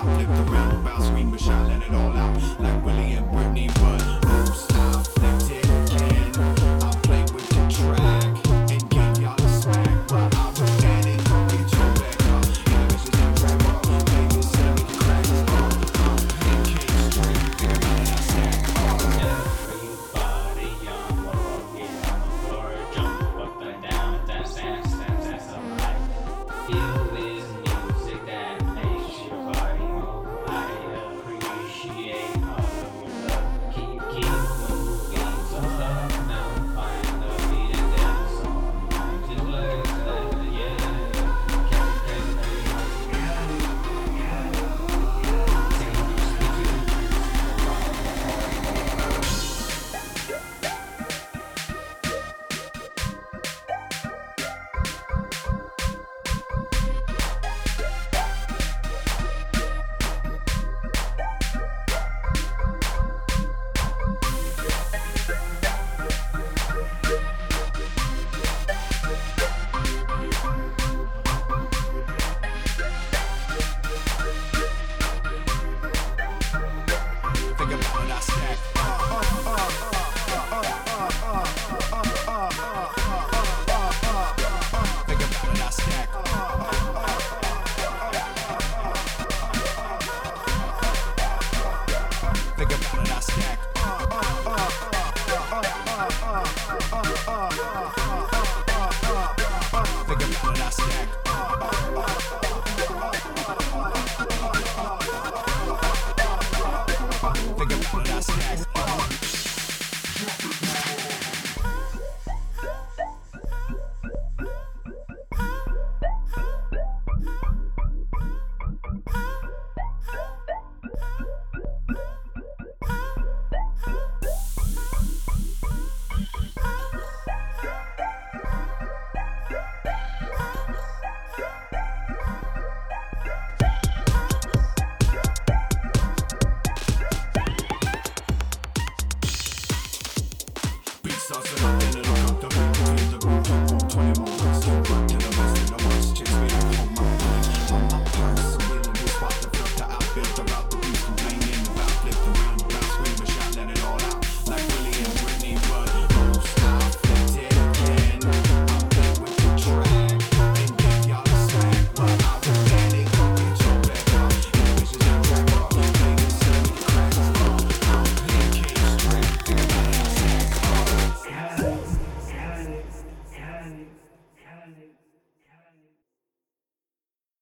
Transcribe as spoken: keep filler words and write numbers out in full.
I flipped around, about scream, but shot, let it all.